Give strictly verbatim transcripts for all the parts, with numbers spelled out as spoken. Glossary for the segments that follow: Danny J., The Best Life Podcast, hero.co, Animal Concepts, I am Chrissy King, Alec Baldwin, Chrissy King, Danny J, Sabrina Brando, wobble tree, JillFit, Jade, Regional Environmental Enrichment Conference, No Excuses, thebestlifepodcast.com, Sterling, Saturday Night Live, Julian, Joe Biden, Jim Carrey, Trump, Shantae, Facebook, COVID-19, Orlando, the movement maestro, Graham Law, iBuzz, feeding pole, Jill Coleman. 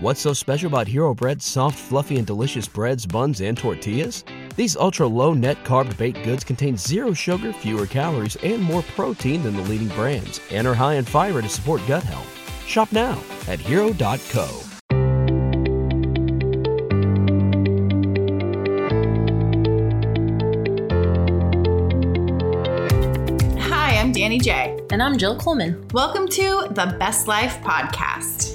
What's so special about Hero Bread's soft, fluffy, and delicious breads, buns, and tortillas? These ultra-low net-carb baked goods contain zero sugar, fewer calories, and more protein than the leading brands, and are high in fiber to support gut health. Shop now at hero dot co. Hi, I'm Danny J. And I'm Jill Coleman. Welcome to The Best Life Podcast.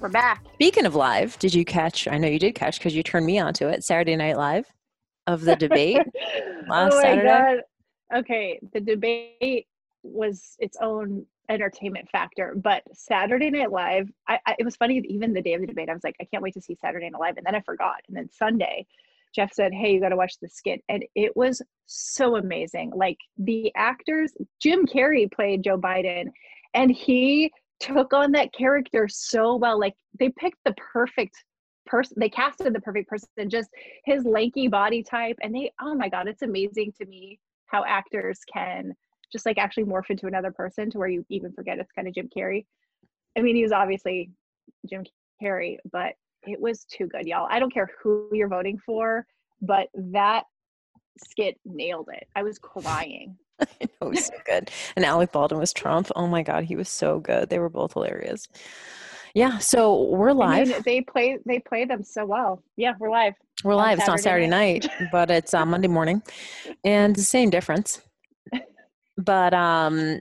We're back. Speaking of live, did you catch, I know you did catch because you turned me onto it, Saturday Night Live of the debate last oh my Saturday? God. Okay, the debate was its own entertainment factor, but Saturday Night Live, I, I, it was funny, even the day of the debate, I was like, I can't wait to see Saturday Night Live, and then I forgot. And then Sunday, Jeff said, hey, you got to watch the skit, and it was so amazing. Like the actors, Jim Carrey played Joe Biden, and he took on that character so well. Like they picked the perfect person, they casted the perfect person, just his lanky body type. And they, oh my God, it's amazing to me how actors can just like actually morph into another person to where you even forget it's kind of Jim Carrey. I mean, he was obviously Jim Carrey, but it was too good, y'all. I don't care who you're voting for, but that skit nailed it. I was crying. I know, he's so good. And Alec Baldwin was Trump. Oh my God, he was so good. They were both hilarious. Yeah, so we're live. I mean, they play they play them so well. Yeah, we're live. We're live. It's not Saturday night, but it's uh, Monday morning. And the same difference. But um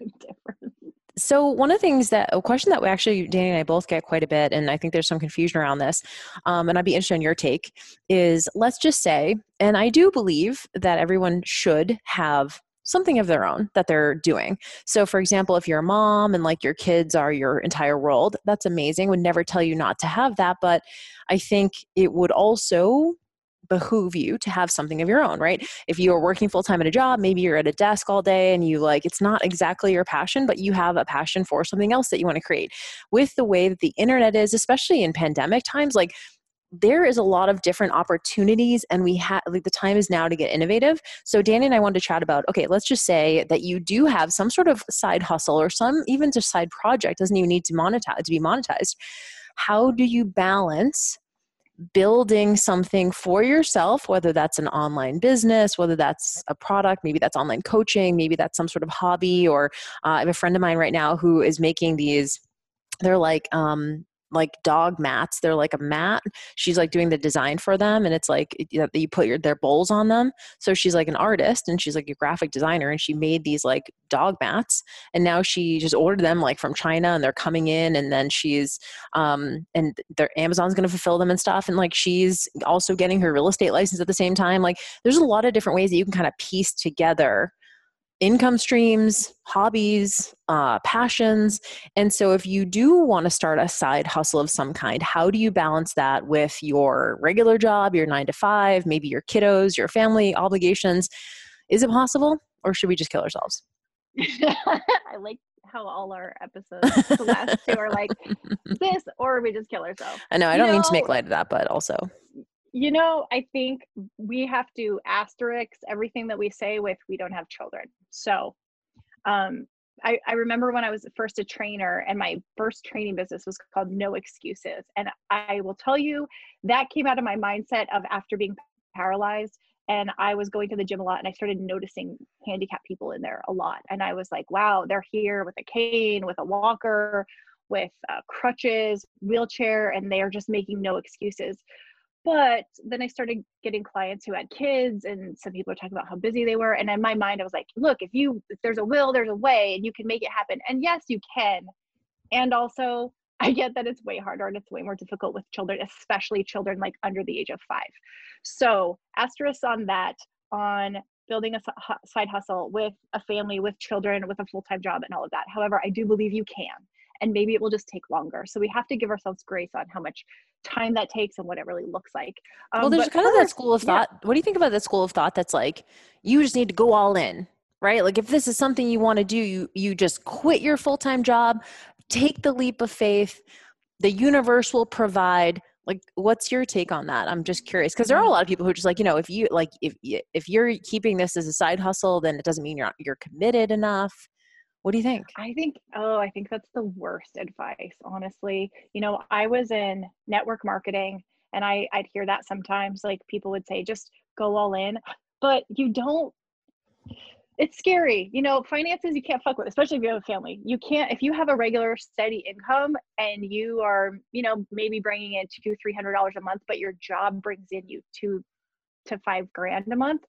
so one of the things that, a question that we actually, Danny and I both get quite a bit, and I think there's some confusion around this, um, and I'd be interested in your take, is let's just say, and I do believe that everyone should have something of their own that they're doing. So for example, if you're a mom and like your kids are your entire world, that's amazing. Would never tell you not to have that. But I think it would also behoove you to have something of your own, right? If you are working full-time at a job, maybe you're at a desk all day and you like, it's not exactly your passion, but you have a passion for something else that you want to create. With the way that the internet is, especially in pandemic times, like there is a lot of different opportunities and we have, like the time is now to get innovative. So Danny and I wanted to chat about, okay, let's just say that you do have some sort of side hustle or some, even just side project, doesn't even need to monetize, to be monetized. How do you balance building something for yourself, whether that's an online business, whether that's a product, maybe that's online coaching, maybe that's some sort of hobby, or uh, I have a friend of mine right now who is making these, they're like, um, like dog mats. They're like a mat. She's like doing the design for them. And it's like, you know, you put your, their bowls on them. So she's like an artist and she's like a graphic designer and she made these like dog mats. And now she just ordered them like from China and they're coming in, and then she's, um, and their Amazon's going to fulfill them and stuff. And like, she's also getting her real estate license at the same time. Like there's a lot of different ways that you can kind of piece together income streams, hobbies, uh, passions. And so if you do want to start a side hustle of some kind, how do you balance that with your regular job, your nine to five, maybe your kiddos, your family obligations? Is it possible, or should we just kill ourselves? I like how all our episodes, the last two are like this, or we just kill ourselves. I know. I don't you know, mean to make light of that, but also... You know, I think we have to asterisk everything that we say with, we don't have children. So um, I, I remember when I was first a trainer and my first training business was called No Excuses. And I will tell you that came out of my mindset of after being paralyzed, and I was going to the gym a lot and I started noticing handicapped people in there a lot. And I was like, wow, they're here with a cane, with a walker, with uh, crutches, wheelchair, and they are just making no excuses. But then I started getting clients who had kids, and some people were talking about how busy they were. And in my mind, I was like, look, if you, if there's a will, there's a way, and you can make it happen. And yes, you can. And also I get that it's way harder and it's way more difficult with children, especially children like under the age of five. So asterisk on that, on building a side hustle with a family, with children, with a full-time job and all of that. However, I do believe you can. and maybe it will just take longer. So we have to give ourselves grace on how much time that takes and what it really looks like. Um, well, there's kind of that school of thought. Yeah. What do you think about that school of thought that's like, you just need to go all in, right? Like if this is something you want to do, you you just quit your full-time job, take the leap of faith, the universe will provide. Like, what's your take on that? I'm just curious. Cause there are a lot of people who are just like, you know, if you like, if, if you're keeping this as a side hustle, then it doesn't mean you're not, you're committed enough. What do you think? I think, oh, I think that's the worst advice. Honestly, you know, I was in network marketing and I I'd hear that sometimes, like people would say, just go all in, but you don't, it's scary. You know, finances, you can't fuck with, especially if you have a family. You can't, if you have a regular steady income and you are, you know, maybe bringing in two, three hundred dollars a month, but your job brings in you two to five grand a month,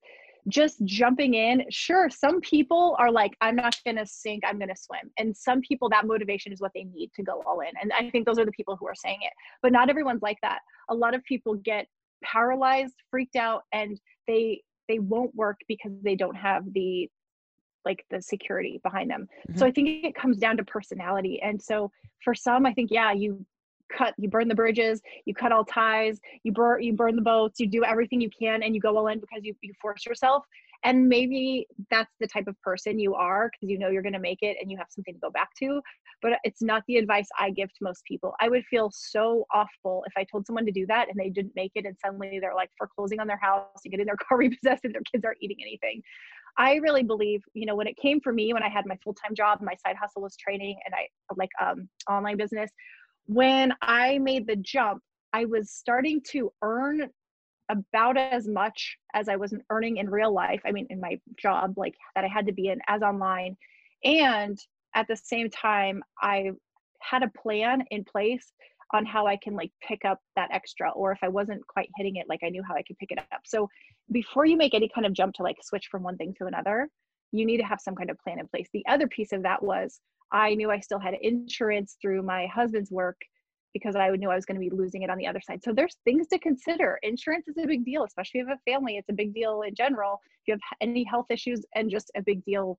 just jumping in. Sure. Some people are like, I'm not going to sink, I'm going to swim. And some people, that motivation is what they need to go all in. And I think those are the people who are saying it, but not everyone's like that. A lot of people get paralyzed, freaked out, and they, they won't work because they don't have the, like the security behind them. Mm-hmm. So I think it comes down to personality. And so for some, I think, yeah, you cut, you burn the bridges, you cut all ties, you burn, you burn the boats, you do everything you can and you go all in because you, you force yourself. And maybe that's the type of person you are because you know you're going to make it and you have something to go back to. But it's not the advice I give to most people. I would feel so awful if I told someone to do that and they didn't make it and suddenly they're like foreclosing on their house, and getting their car repossessed, and their kids aren't eating anything. I really believe, you know, when it came for me, when I had my full-time job, my side hustle was training and I like um, online business. When I made the jump, I was starting to earn about as much as I wasn't earning in real life. I mean, in my job, like that I had to be in as online. And at the same time, I had a plan in place on how I can like pick up that extra, or if I wasn't quite hitting it, like I knew how I could pick it up. So before you make any kind of jump to like switch from one thing to another, you need to have some kind of plan in place. The other piece of that was I knew I still had insurance through my husband's work because I knew I was going to be losing it on the other side. So there's things to consider. Insurance is a big deal, especially if you have a family. It's a big deal in general. If you have any health issues, and just a big deal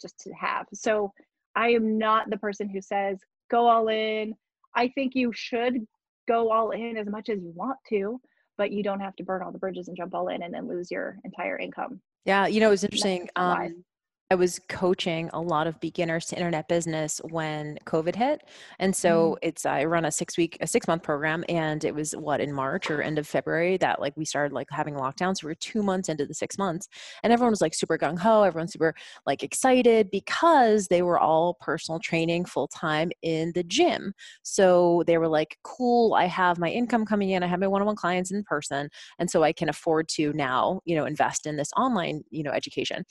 just to have. So I am not the person who says, go all in. I think you should go all in as much as you want to, but you don't have to burn all the bridges and jump all in and then lose your entire income. Yeah. You know, it was interesting. Um, I was coaching a lot of beginners to internet business when COVID hit. And so mm-hmm. it's, I run a six week, a six month program, and it was what in March or end of February that like we started like having lockdowns. So we were two months into the six months and everyone was like super gung ho. Everyone's super like excited because they were all personal training full time in the gym. So they were like, cool, I have my income coming in. I have my one-on-one clients in person. And so I can afford to now, you know, invest in this online, you know, education.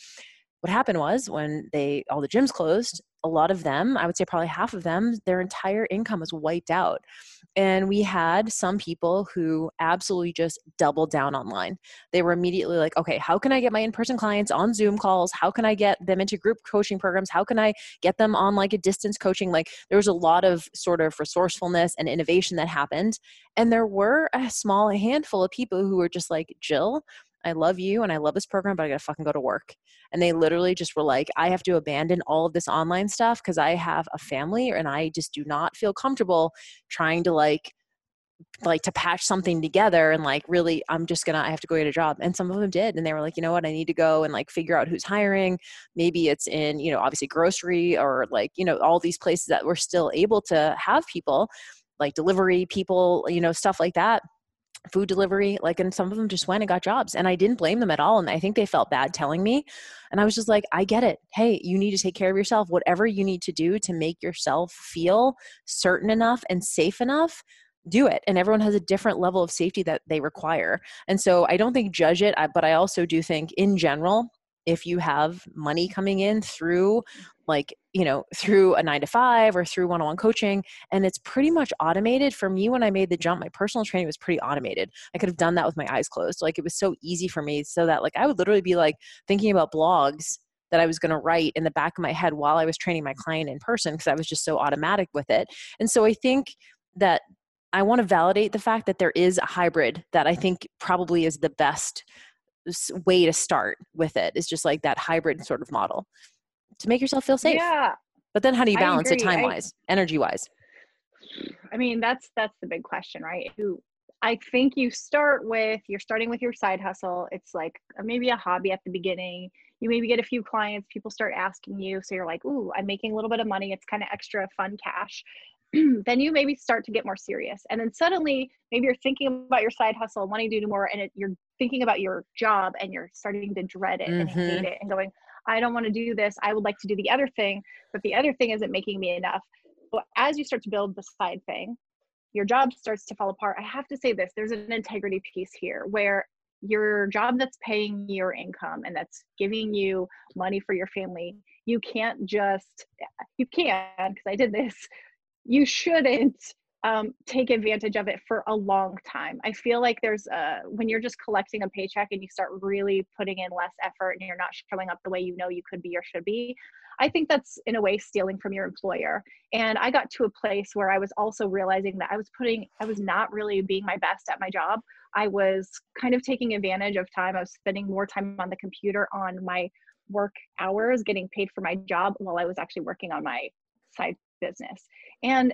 What happened was when they, all the gyms closed, a lot of them, I would say probably half of them, their entire income was wiped out. And we had some people who absolutely just doubled down online. They were immediately like, okay, how can I get my in-person clients on Zoom calls? How can I get them into group coaching programs? How can I get them on like a distance coaching? Like there was a lot of sort of resourcefulness and innovation that happened. And there were a small handful of people who were just like, Jill, I love you and I love this program, but I gotta fucking go to work. And they literally just were like, I have to abandon all of this online stuff because I have a family and I just do not feel comfortable trying to like, like to patch something together. And like, really, I'm just gonna, I have to go get a job. And some of them did. And they were like, you know what? I need to go and like figure out who's hiring. Maybe it's in, you know, obviously grocery or like, you know, all these places that we're still able to have people, like delivery people, you know, stuff like that. Food delivery, like, and some of them just went and got jobs, and I didn't blame them at all. And I think they felt bad telling me. And I was just like, I get it. Hey, you need to take care of yourself, whatever you need to do to make yourself feel certain enough and safe enough, do it. And everyone has a different level of safety that they require. And so I don't think judge it, but I also do think in general, if you have money coming in through like, you know, through a nine to five or through one-on-one coaching, and it's pretty much automated. For me, when I made the jump, my personal training was pretty automated. I could have done that with my eyes closed. Like it was so easy for me, so that like, I would literally be like thinking about blogs that I was going to write in the back of my head while I was training my client in person, because I was just so automatic with it. And so I think that I want to validate the fact that there is a hybrid that I think probably is the best way to start with it. It's just like that hybrid sort of model to make yourself feel safe. Yeah. But then how do you balance it time-wise, energy-wise? I mean, that's, that's the big question, right? Who, I think you start with, you're starting with your side hustle. It's like maybe a hobby at the beginning. You maybe get a few clients, people start asking you. So you're like, ooh, I'm making a little bit of money. It's kind of extra fun cash. Then you maybe start to get more serious. And then suddenly maybe you're thinking about your side hustle and wanting to do more. And it, you're thinking about your job and you're starting to dread it mm-hmm. and hate it and going, I don't want to do this. I would like to do the other thing, but the other thing isn't making me enough. But as you start to build the side thing, your job starts to fall apart. I have to say this, there's an integrity piece here where your job that's paying your income and that's giving you money for your family, you can't just, you can, because I did this, you shouldn't um, take advantage of it for a long time. I feel like there's a, when you're just collecting a paycheck and you start really putting in less effort and you're not showing up the way you know you could be or should be, I think that's in a way stealing from your employer. And I got to a place where I was also realizing that I was putting, I was not really being my best at my job. I was kind of taking advantage of time. I was spending more time on the computer on my work hours, getting paid for my job while I was actually working on my side business. And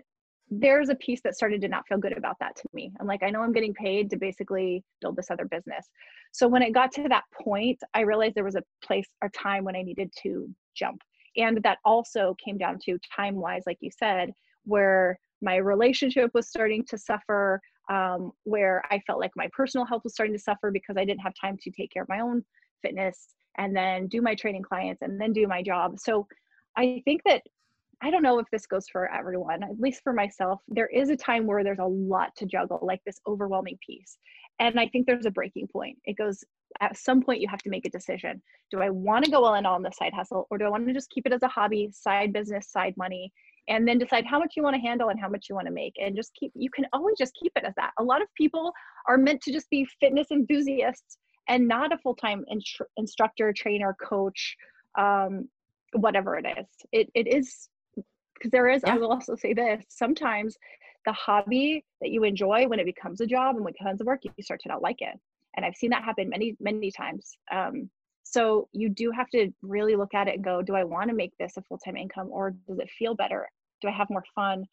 there's a piece that started to not feel good about that to me. I'm like, I know I'm getting paid to basically build this other business. So when it got to that point, I realized there was a place or time when I needed to jump. And that also came down to time-wise, like you said, where my relationship was starting to suffer, um, where I felt like my personal health was starting to suffer because I didn't have time to take care of my own fitness and then do my training clients and then do my job. So I think that, I don't know if this goes for everyone, at least for myself, there is a time where there's a lot to juggle, like this overwhelming piece. And I think there's a breaking point. It goes, at some point you have to make a decision. Do I want to go all in on the side hustle, or do I want to just keep it as a hobby, side business, side money, and then decide how much you want to handle and how much you want to make, and just keep, you can always just keep it as that. A lot of people are meant to just be fitness enthusiasts and not a full-time instru- instructor, trainer, coach, um, whatever it is. It It is, because there is, yeah. I will also say this, sometimes the hobby that you enjoy, when it becomes a job and when it becomes work, you start to not like it. And I've seen that happen many, many times. Um, so you do have to really look at it and go, do I want to make this a full-time income, or does it feel better? Do I have more fun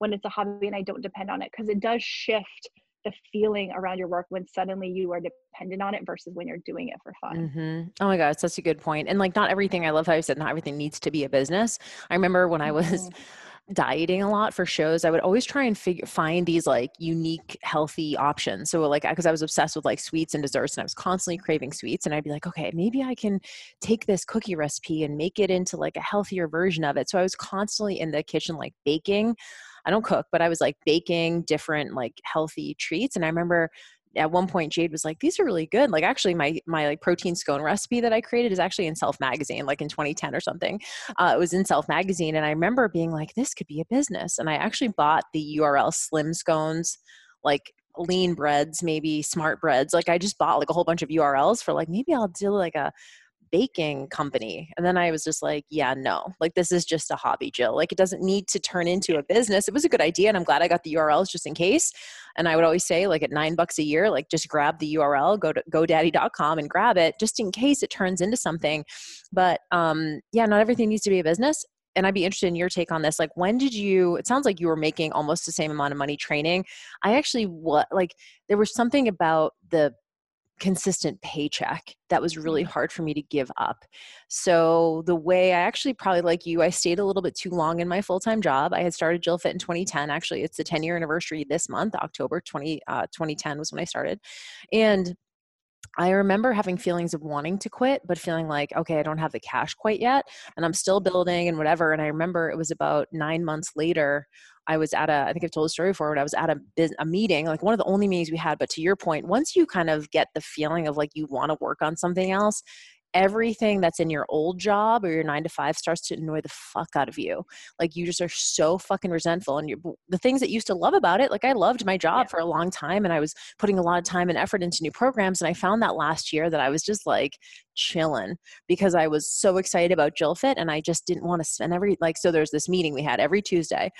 when it's a hobby and I don't depend on it? Because it does shift the feeling around your work when suddenly you are dependent on it versus when you're doing it for fun. Mm-hmm. Oh my gosh, that's a good point. And like, not everything, I love how you said not everything needs to be a business. I remember when I was mm-hmm. dieting a lot for shows, I would always try and figure, find these like unique, healthy options. So like, because I, I was obsessed with like sweets and desserts and I was constantly craving sweets, and I'd be like, okay, maybe I can take this cookie recipe and make it into like a healthier version of it. So I was constantly in the kitchen, like baking. I don't cook, but I was like baking different like healthy treats. And I remember at one point Jade was like, these are really good. Like actually my, my like protein scone recipe that I created is actually in Self Magazine, like in twenty ten or something. Uh, it was in Self Magazine. And I remember being like, this could be a business. And I actually bought the U R L Slim Scones, like Lean Breads, maybe Smart Breads. Like I just bought like a whole bunch of U R Ls for like, maybe I'll do like a baking company. And then I was just like, yeah, no, like this is just a hobby, Jill. Like it doesn't need to turn into a business. It was a good idea. And I'm glad I got the U R Ls just in case. And I would always say like at nine bucks a year, like just grab the U R L, go to go daddy dot com and grab it just in case it turns into something. But um, yeah, not everything needs to be a business. And I'd be interested in your take on this. Like when did you, it sounds like you were making almost the same amount of money training. I actually, what like there was something about the consistent paycheck that was really hard for me to give up. So the way I actually probably like you, I stayed a little bit too long in my full-time job. I had started JillFit in twenty ten. Actually, it's the ten year anniversary this month, October twentieth, twenty ten was when I started. And I remember having feelings of wanting to quit, but feeling like, okay, I don't have the cash quite yet and I'm still building and whatever. And I remember it was about nine months later, I was at a, I think I've told the story before, when I was at a, a meeting, like one of the only meetings we had. But to your point, once you kind of get the feeling of like you want to work on something else, everything that's in your old job or your nine to five starts to annoy the fuck out of you. Like you just are so fucking resentful. And you, the things that you used to love about it, like I loved my job yeah. for a long time, and I was putting a lot of time and effort into new programs. And I found that last year that I was just like chilling because I was so excited about JillFit, and I just didn't want to spend every, like, so there's this meeting we had every Tuesday,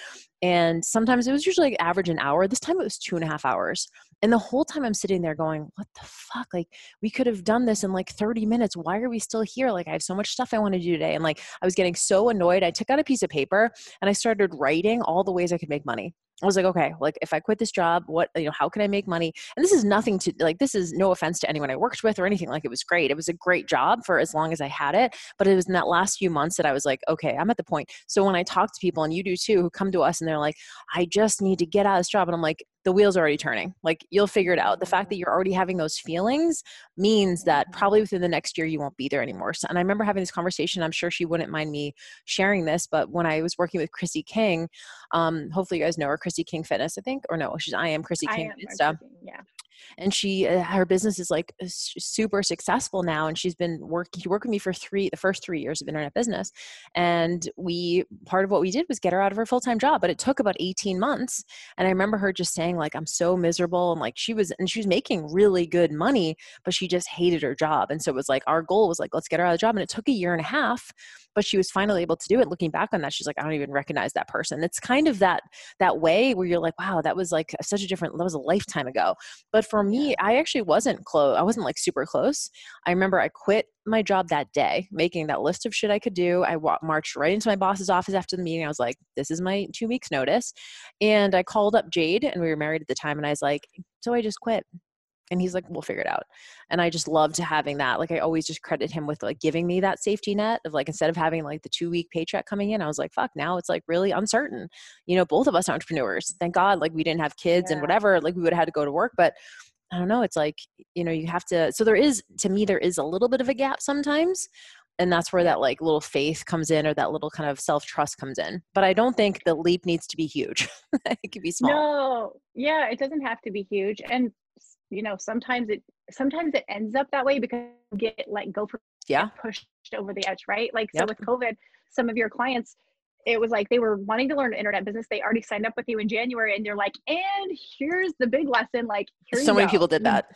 and sometimes it was usually like average an hour. This time it was two and a half hours. And the whole time I'm sitting there going, what the fuck? Like, we could have done this in like thirty minutes. Why are we still here? Like, I have so much stuff I want to do today. And like, I was getting so annoyed. I took out a piece of paper and I started writing all the ways I could make money. I was like, okay, like if I quit this job, what, you know, how can I make money? And this is nothing to like, this is no offense to anyone I worked with or anything. Like, it was great. It was a great job for as long as I had it. But it was in that last few months that I was like, okay, I'm at the point. So when I talk to people, and you do too, who come to us and they're like, I just need to get out of this job. And I'm like, the wheels are already turning. Like, you'll figure it out. The fact that you're already having those feelings means that probably within the next year, you won't be there anymore. So, and I remember having this conversation. I'm sure she wouldn't mind me sharing this, but when I was working with Chrissy King, um, hopefully you guys know her, Chrissy King Fitness, I think, or no, she's I Am Chrissy King on Insta. Yeah. And she, uh, her business is like super successful now. And she's been working, she worked with me for three, the first three years of internet business. And we, part of what we did was get her out of her full-time job, but it took about eighteen months. And I remember her just saying like, I'm so miserable. And like, she was, and she was making really good money, but she just hated her job. And so it was like, our goal was like, let's get her out of the job. And it took a year and a half, but she was finally able to do it. Looking back on that, she's like, I don't even recognize that person. It's kind of that, that way where you're like, wow, that was like such a different, that was a lifetime ago. But for me, I actually wasn't close. I wasn't like super close. I remember I quit my job that day, making that list of shit I could do. I walked, marched right into my boss's office after the meeting. I was like, this is my two weeks notice. And I called up Jade, and we were married at the time. And I was like, so I just quit. And he's like, we'll figure it out. And I just loved having that. Like, I always just credit him with like giving me that safety net of like, instead of having like the two week paycheck coming in, I was like, fuck, now it's like really uncertain. You know, both of us are entrepreneurs. Thank God, like we didn't have kids yeah. and whatever, like we would have had to go to work, but I don't know. It's like, you know, you have to, so there is, to me, there is a little bit of a gap sometimes. And that's where that like little faith comes in, or that little kind of self-trust comes in. But I don't think the leap needs to be huge. It could be small. No. Yeah. It doesn't have to be huge. And you know, sometimes it, sometimes it ends up that way because you get like, go for yeah. pushed over the edge, right? Like, yep. So with COVID, some of your clients, it was like, they were wanting to learn internet business. They already signed up with you in January and they're like, and here's the big lesson. Like, here so you many go. People did that.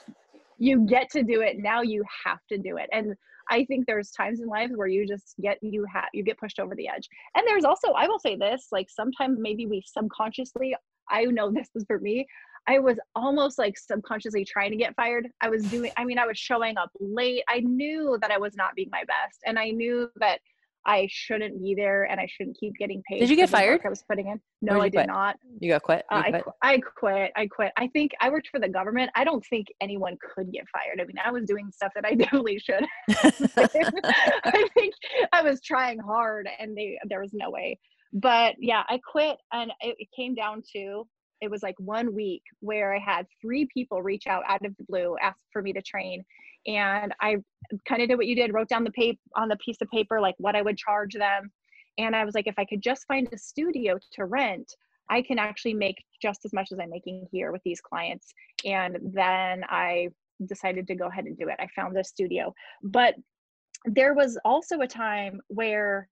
You, you get to do it. Now you have to do it. And I think there's times in lives where you just get, you have, you get pushed over the edge. And there's also, I will say this, like sometimes maybe we subconsciously, I know this was for me, I was almost like subconsciously trying to get fired. I was doing, I mean, I was showing up late. I knew that I was not being my best. And I knew that I shouldn't be there and I shouldn't keep getting paid. Did you get fired? I was putting in. No, I did not. You got quit? You uh, quit? I, I quit. I quit. I think I worked for the government. I don't think anyone could get fired. I mean, I was doing stuff that I definitely should. I think I was trying hard and they, there was no way. But yeah, I quit and it, it came down to, it was like one week where I had three people reach out out of the blue, ask for me to train. And I kind of did what you did, wrote down the paper on the piece of paper, like what I would charge them. And I was like, if I could just find a studio to rent, I can actually make just as much as I'm making here with these clients. And then I decided to go ahead and do it. I found a studio, but there was also a time where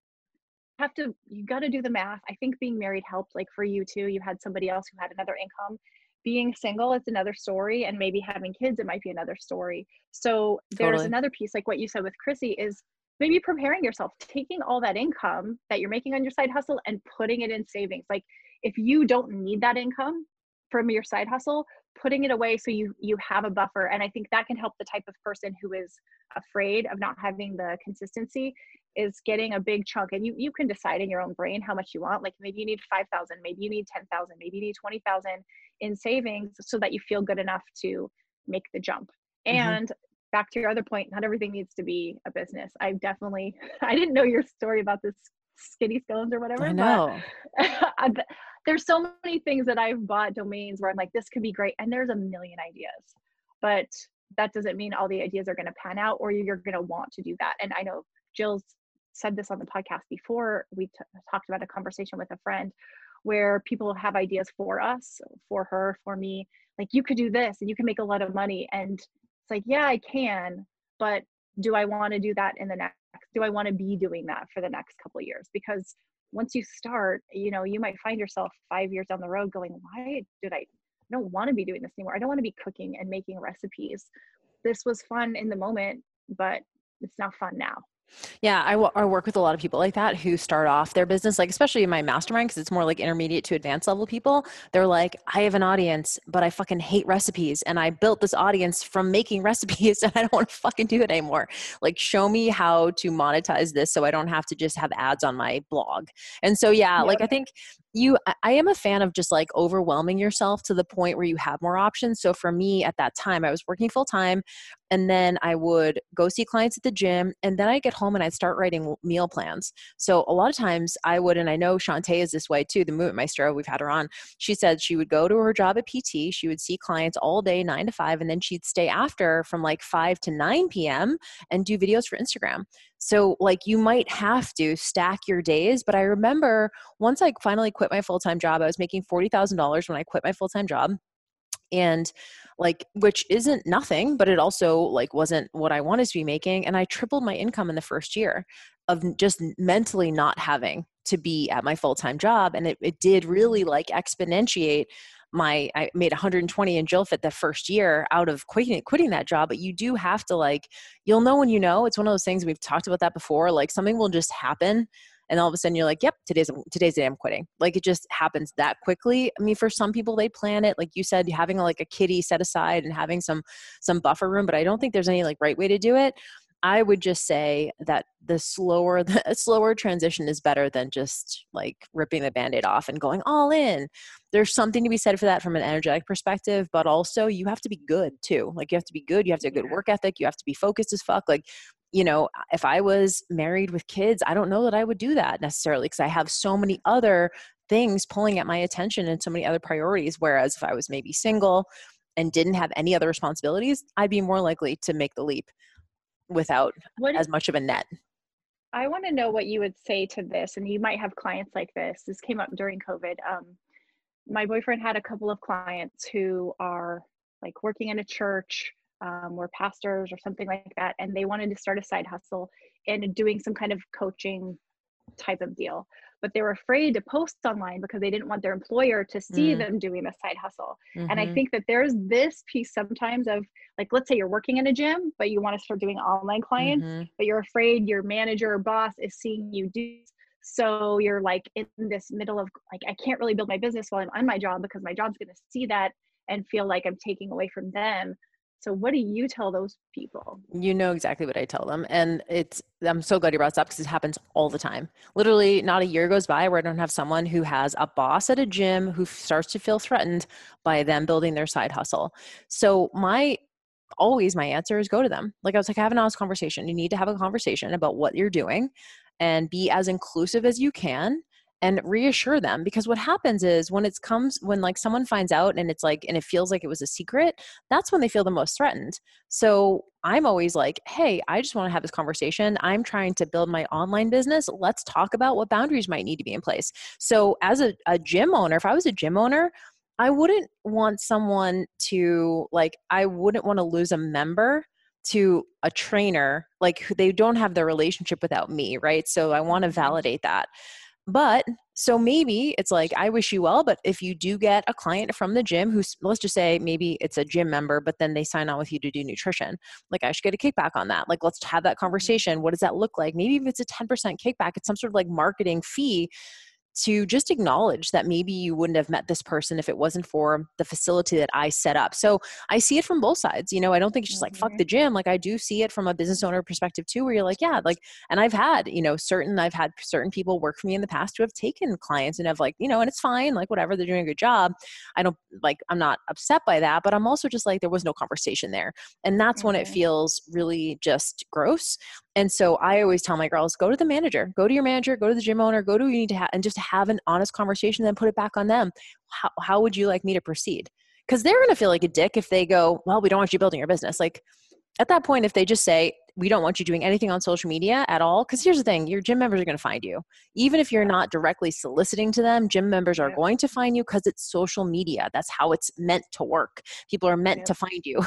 have to, you got to do the math. I think being married helped, like for you too, you had somebody else who had another income. Being single, it's another story. And maybe having kids, it might be another story. So there's totally. Another piece, like what you said with Chrissy, is maybe preparing yourself, taking all that income that you're making on your side hustle and putting it in savings. Like if you don't need that income from your side hustle, putting it away so you you have a buffer. And I think that can help the type of person who is afraid of not having the consistency, is getting a big chunk. And you you can decide in your own brain how much you want. Like maybe you need five thousand, maybe you need ten thousand, maybe you need twenty thousand in savings so that you feel good enough to make the jump. Mm-hmm. And back to your other point, not everything needs to be a business. I definitely, I didn't know your story about this skinny scones or whatever. I know. But there's so many things that I've bought domains where I'm like, this could be great. And there's a million ideas, but that doesn't mean all the ideas are going to pan out or you're going to want to do that. And I know Jill's said this on the podcast before. We t- talked about a conversation with a friend where people have ideas for us, for her, for me, like you could do this and you can make a lot of money. And it's like, yeah, I can, but do I want to do that in the next, do I want to be doing that for the next couple of years? Because once you start, you know, you might find yourself five years down the road going, why did I, I don't want to be doing this anymore. I don't want to be cooking and making recipes. This was fun in the moment, but it's not fun now. Yeah, I, w- I work with a lot of people like that who start off their business, like especially in my mastermind, because it's more like intermediate to advanced level people. They're like, I have an audience, but I fucking hate recipes. And I built this audience from making recipes and I don't want to fucking do it anymore. Like, show me how to monetize this so I don't have to just have ads on my blog. And so, yeah, yeah. like I think you, I, I am a fan of just like overwhelming yourself to the point where you have more options. So for me at that time, I was working full time. And then I would go see clients at the gym, and then I'd get home and I'd start writing meal plans. So a lot of times I would, and I know Shantae is this way too, the movement maestro, we've had her on. She said she would go to her job at P T. She would see clients all day, nine to five, and then she'd stay after from like five to nine p.m. and do videos for Instagram. So like you might have to stack your days. But I remember once I finally quit my full-time job, I was making forty thousand dollars when I quit my full-time job. And like, which isn't nothing, but it also like wasn't what I wanted to be making. And I tripled my income in the first year of just mentally not having to be at my full-time job. And it, it did really like exponentiate my, I made one hundred twenty in JillFit the first year out of quitting, quitting that job. But you do have to like, you'll know when you know. It's one of those things we've talked about that before, like something will just happen. And all of a sudden you're like, yep, today's, today's the day I'm quitting. Like it just happens that quickly. I mean, for some people they plan it. Like you said, having like a kitty set aside and having some, some buffer room, but I don't think there's any like right way to do it. I would just say that the slower, the slower transition is better than just like ripping the Band-Aid off and going all in. There's something to be said for that from an energetic perspective, but also you have to be good too. Like you have to be good. You have to have a good work ethic. You have to be focused as fuck. Like, you know, if I was married with kids, I don't know that I would do that necessarily because I have so many other things pulling at my attention and so many other priorities. Whereas if I was maybe single and didn't have any other responsibilities, I'd be more likely to make the leap without what, as much of a net. I want to know what you would say to this, and you might have clients like this. This came up during COVID. Um, my boyfriend had a couple of clients who are like working in a church, Um, were pastors or something like that, and they wanted to start a side hustle and doing some kind of coaching type of deal. But they were afraid to post online because they didn't want their employer to see mm. them doing a side hustle. Mm-hmm. And I think that there's this piece sometimes of like, let's say you're working in a gym, but you want to start doing online clients, mm-hmm. but you're afraid your manager or boss is seeing you do. So you're like in this middle of like, I can't really build my business while I'm on my job because my job's going to see that and feel like I'm taking away from them. So what do you tell those people? You know exactly what I tell them. And it's, I'm so glad you brought this up because it happens all the time. Literally not a year goes by where I don't have someone who has a boss at a gym who starts to feel threatened by them building their side hustle. So my, always my answer is go to them. Like I was like, have an honest conversation. You need to have a conversation about what you're doing and be as inclusive as you can. And reassure them, because what happens is when it comes, when like someone finds out and it's like, and it feels like it was a secret, that's when they feel the most threatened. So I'm always like, hey, I just want to have this conversation. I'm trying to build my online business. Let's talk about what boundaries might need to be in place. So as a, a gym owner, if I was a gym owner, I wouldn't want someone to like, I wouldn't want to lose a member to a trainer, like they don't have their relationship without me, right? So I want to validate that. But so maybe it's like, I wish you well, but if you do get a client from the gym who's, let's just say maybe it's a gym member, but then they sign on with you to do nutrition. Like I should get a kickback on that. Like, let's have that conversation. What does that look like? Maybe if it's a ten percent kickback, it's some sort of like marketing fee to just acknowledge that maybe you wouldn't have met this person if it wasn't for the facility that I set up. So I see it from both sides. You know, I don't think it's just like, fuck the gym. Like I do see it from a business owner perspective too, where you're like, yeah, like, and I've had, you know, certain, I've had certain people work for me in the past who have taken clients and have like, you know, and it's fine, like whatever, they're doing a good job. I don't like, I'm not upset by that, but I'm also just like, there was no conversation there. And that's mm-hmm. when it feels really just gross. And so I always tell my girls, go to the manager, go to your manager, go to the gym owner, go to who you need to have, and just have an honest conversation, then put it back on them. How, how would you like me to proceed? Because they're going to feel like a dick if they go, well, we don't want you building your business. Like at that point, if they just say, we don't want you doing anything on social media at all, because here's the thing, your gym members are going to find you. Even if you're not directly soliciting to them, gym members are yeah. going to find you because it's social media. That's how it's meant to work. People are meant yeah. to find you.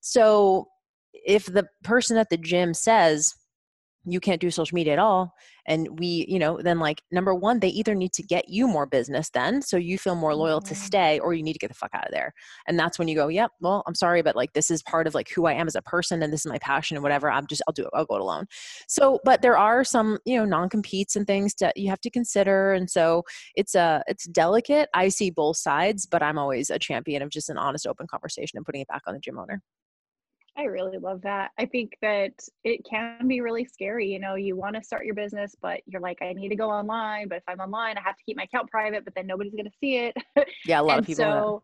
So if the person at the gym says, you can't do social media at all. And we, you know, then like, number one, they either need to get you more business then, so you feel more loyal mm-hmm. to stay, or you need to get the fuck out of there. And that's when you go, yep, well, I'm sorry, but like, this is part of like who I am as a person, and this is my passion and whatever. I'm just, I'll do it. I'll go it alone. So, but there are some, you know, non-competes and things that you have to consider. And so it's a, it's delicate. I see both sides, but I'm always a champion of just an honest, open conversation and putting it back on the gym owner. I really love that. I think that it can be really scary. You know, you want to start your business, but you're like, I need to go online. But if I'm online, I have to keep my account private, but then nobody's going to see it. Yeah, a lot of people. So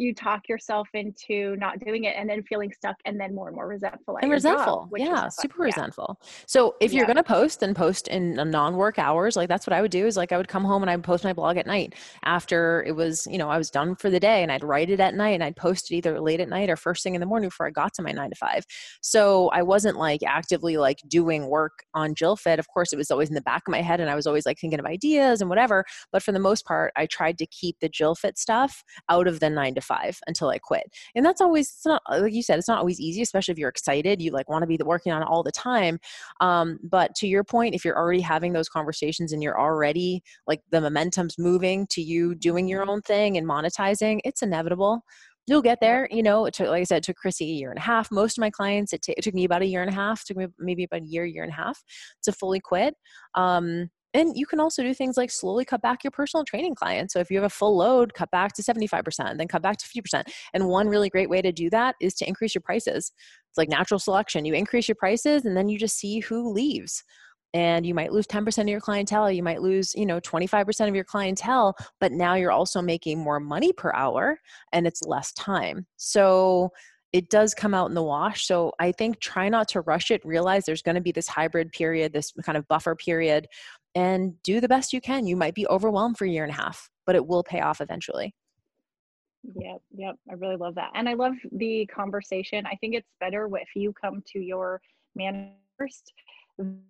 you talk yourself into not doing it and then feeling stuck and then more and more resentful. And resentful. Yeah, super resentful. So if you're going to post, then post in non-work hours. Like that's what I would do, is like I would come home and I'd post my blog at night after it was, you know, I was done for the day, and I'd write it at night and I'd post it either late at night or first thing in the morning before I got to my nine to five. So I wasn't like actively like doing work on JillFit. Of course, it was always in the back of my head and I was always like thinking of ideas and whatever. But for the most part, I tried to keep the JillFit stuff out of the nine to five until I quit. And that's always, it's not, like you said, it's not always easy, especially if you're excited, you like want to be working on it all the time. Um, but to your point, if you're already having those conversations and you're already like the momentum's moving to you doing your own thing and monetizing, it's inevitable. You'll get there. You know, it took, like I said, it took Chrissy a year and a half. Most of my clients, it, t- it took me about a year and a half, took me maybe about a year, year and a half to fully quit. Um, And you can also do things like slowly cut back your personal training clients. So if you have a full load, cut back to seventy-five percent, then cut back to fifty percent. And one really great way to do that is to increase your prices. It's like natural selection. You increase your prices and then you just see who leaves. And you might lose ten percent of your clientele. You might lose, you know, twenty-five percent of your clientele, but now you're also making more money per hour and it's less time. So it does come out in the wash. So I think try not to rush it. Realize there's going to be this hybrid period, this kind of buffer period, and do the best you can. You might be overwhelmed for a year and a half, but it will pay off eventually. Yep. Yep. I really love that. And I love the conversation. I think it's better if you come to your manager first,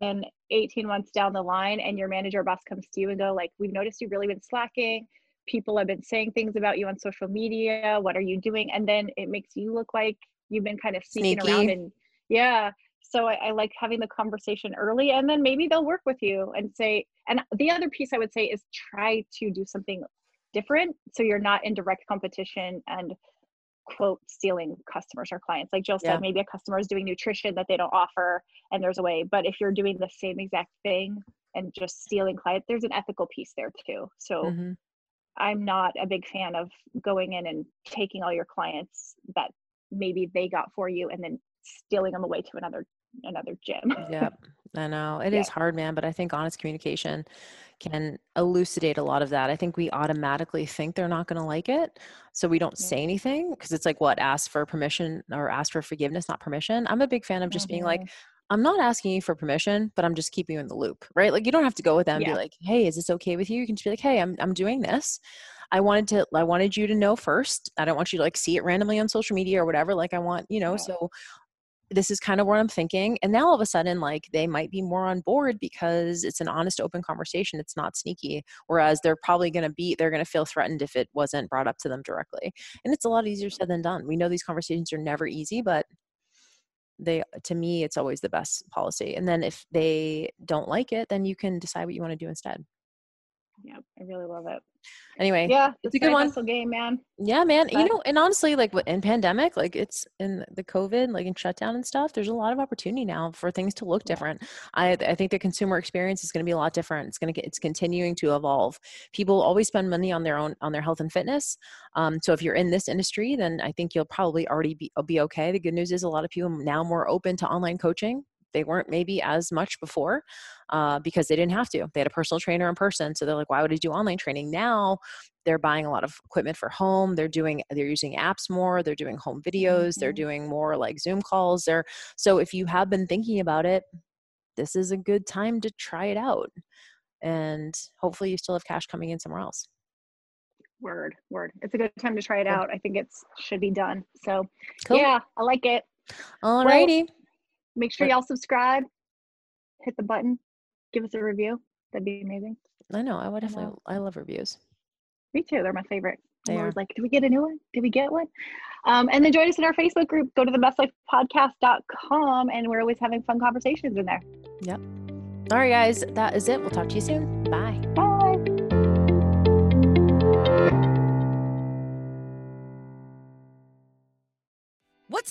then eighteen months down the line and your manager or boss comes to you and go like, we've noticed you've really been slacking. People have been saying things about you on social media. What are you doing? And then it makes you look like you've been kind of sneaking Sneaky. around and yeah. So I, I like having the conversation early, and then maybe they'll work with you and say, and the other piece I would say is try to do something different, so you're not in direct competition and quote stealing customers or clients. Like Jill said, yeah. maybe a customer is doing nutrition that they don't offer and there's a way, but if you're doing the same exact thing and just stealing clients, there's an ethical piece there too. So mm-hmm. I'm not a big fan of going in and taking all your clients that maybe they got for you and then stealing them away to another another gym. Yep. I know it yeah. is hard, man, but I think honest communication can elucidate a lot of that. I think we automatically think they're not going to like it, so we don't yeah. say anything, because it's like, what, ask for permission or ask for forgiveness, not permission. I'm a big fan of just mm-hmm. being like, I'm not asking you for permission, but I'm just keeping you in the loop, right? Like you don't have to go with them yeah. and be like, hey, is this okay with you? You can just be like, hey, I'm I'm doing this. I wanted to, I wanted you to know first. I don't want you to like see it randomly on social media or whatever. Like I want, you know, yeah. so this is kind of what I'm thinking. And now all of a sudden, like they might be more on board because it's an honest, open conversation. It's not sneaky. Whereas they're probably going to be, they're going to feel threatened if it wasn't brought up to them directly. And it's a lot easier said than done. We know these conversations are never easy, but they, to me, it's always the best policy. And then if they don't like it, then you can decide what you want to do instead. Yeah, I really love it. Anyway, yeah, it's a good one. Hustle game, man. Yeah, man. But, you know, and honestly, like in pandemic, like it's in the COVID, like in shutdown and stuff, there's a lot of opportunity now for things to look different. I I think the consumer experience is going to be a lot different. It's going to get, it's continuing to evolve. People always spend money on their own, on their health and fitness. Um, so if you're in this industry, then I think you'll probably already be, be okay. The good news is a lot of people are now more open to online coaching. They weren't maybe as much before uh, because they didn't have to. They had a personal trainer in person. So they're like, why would I do online training? Now they're buying a lot of equipment for home. They're doing, they're using apps more. They're doing home videos. Mm-hmm. They're doing more like Zoom calls. They're, so if you have been thinking about it, this is a good time to try it out. And hopefully you still have cash coming in somewhere else. Word, word. It's a good time to try it out. I think it should be done. So cool. Yeah, I like it. All righty. Well, make sure y'all subscribe, hit the button, give us a review. That'd be amazing. I know. I would definitely, I love reviews. Me too. They're my favorite. They I'm always are. Like, did we get a new one? Did we get one? Um, and then join us in our Facebook group. Go to the best life podcast dot com and we're always having fun conversations in there. Yep. All right, guys, that is it. We'll talk to you soon. Bye. Bye. What's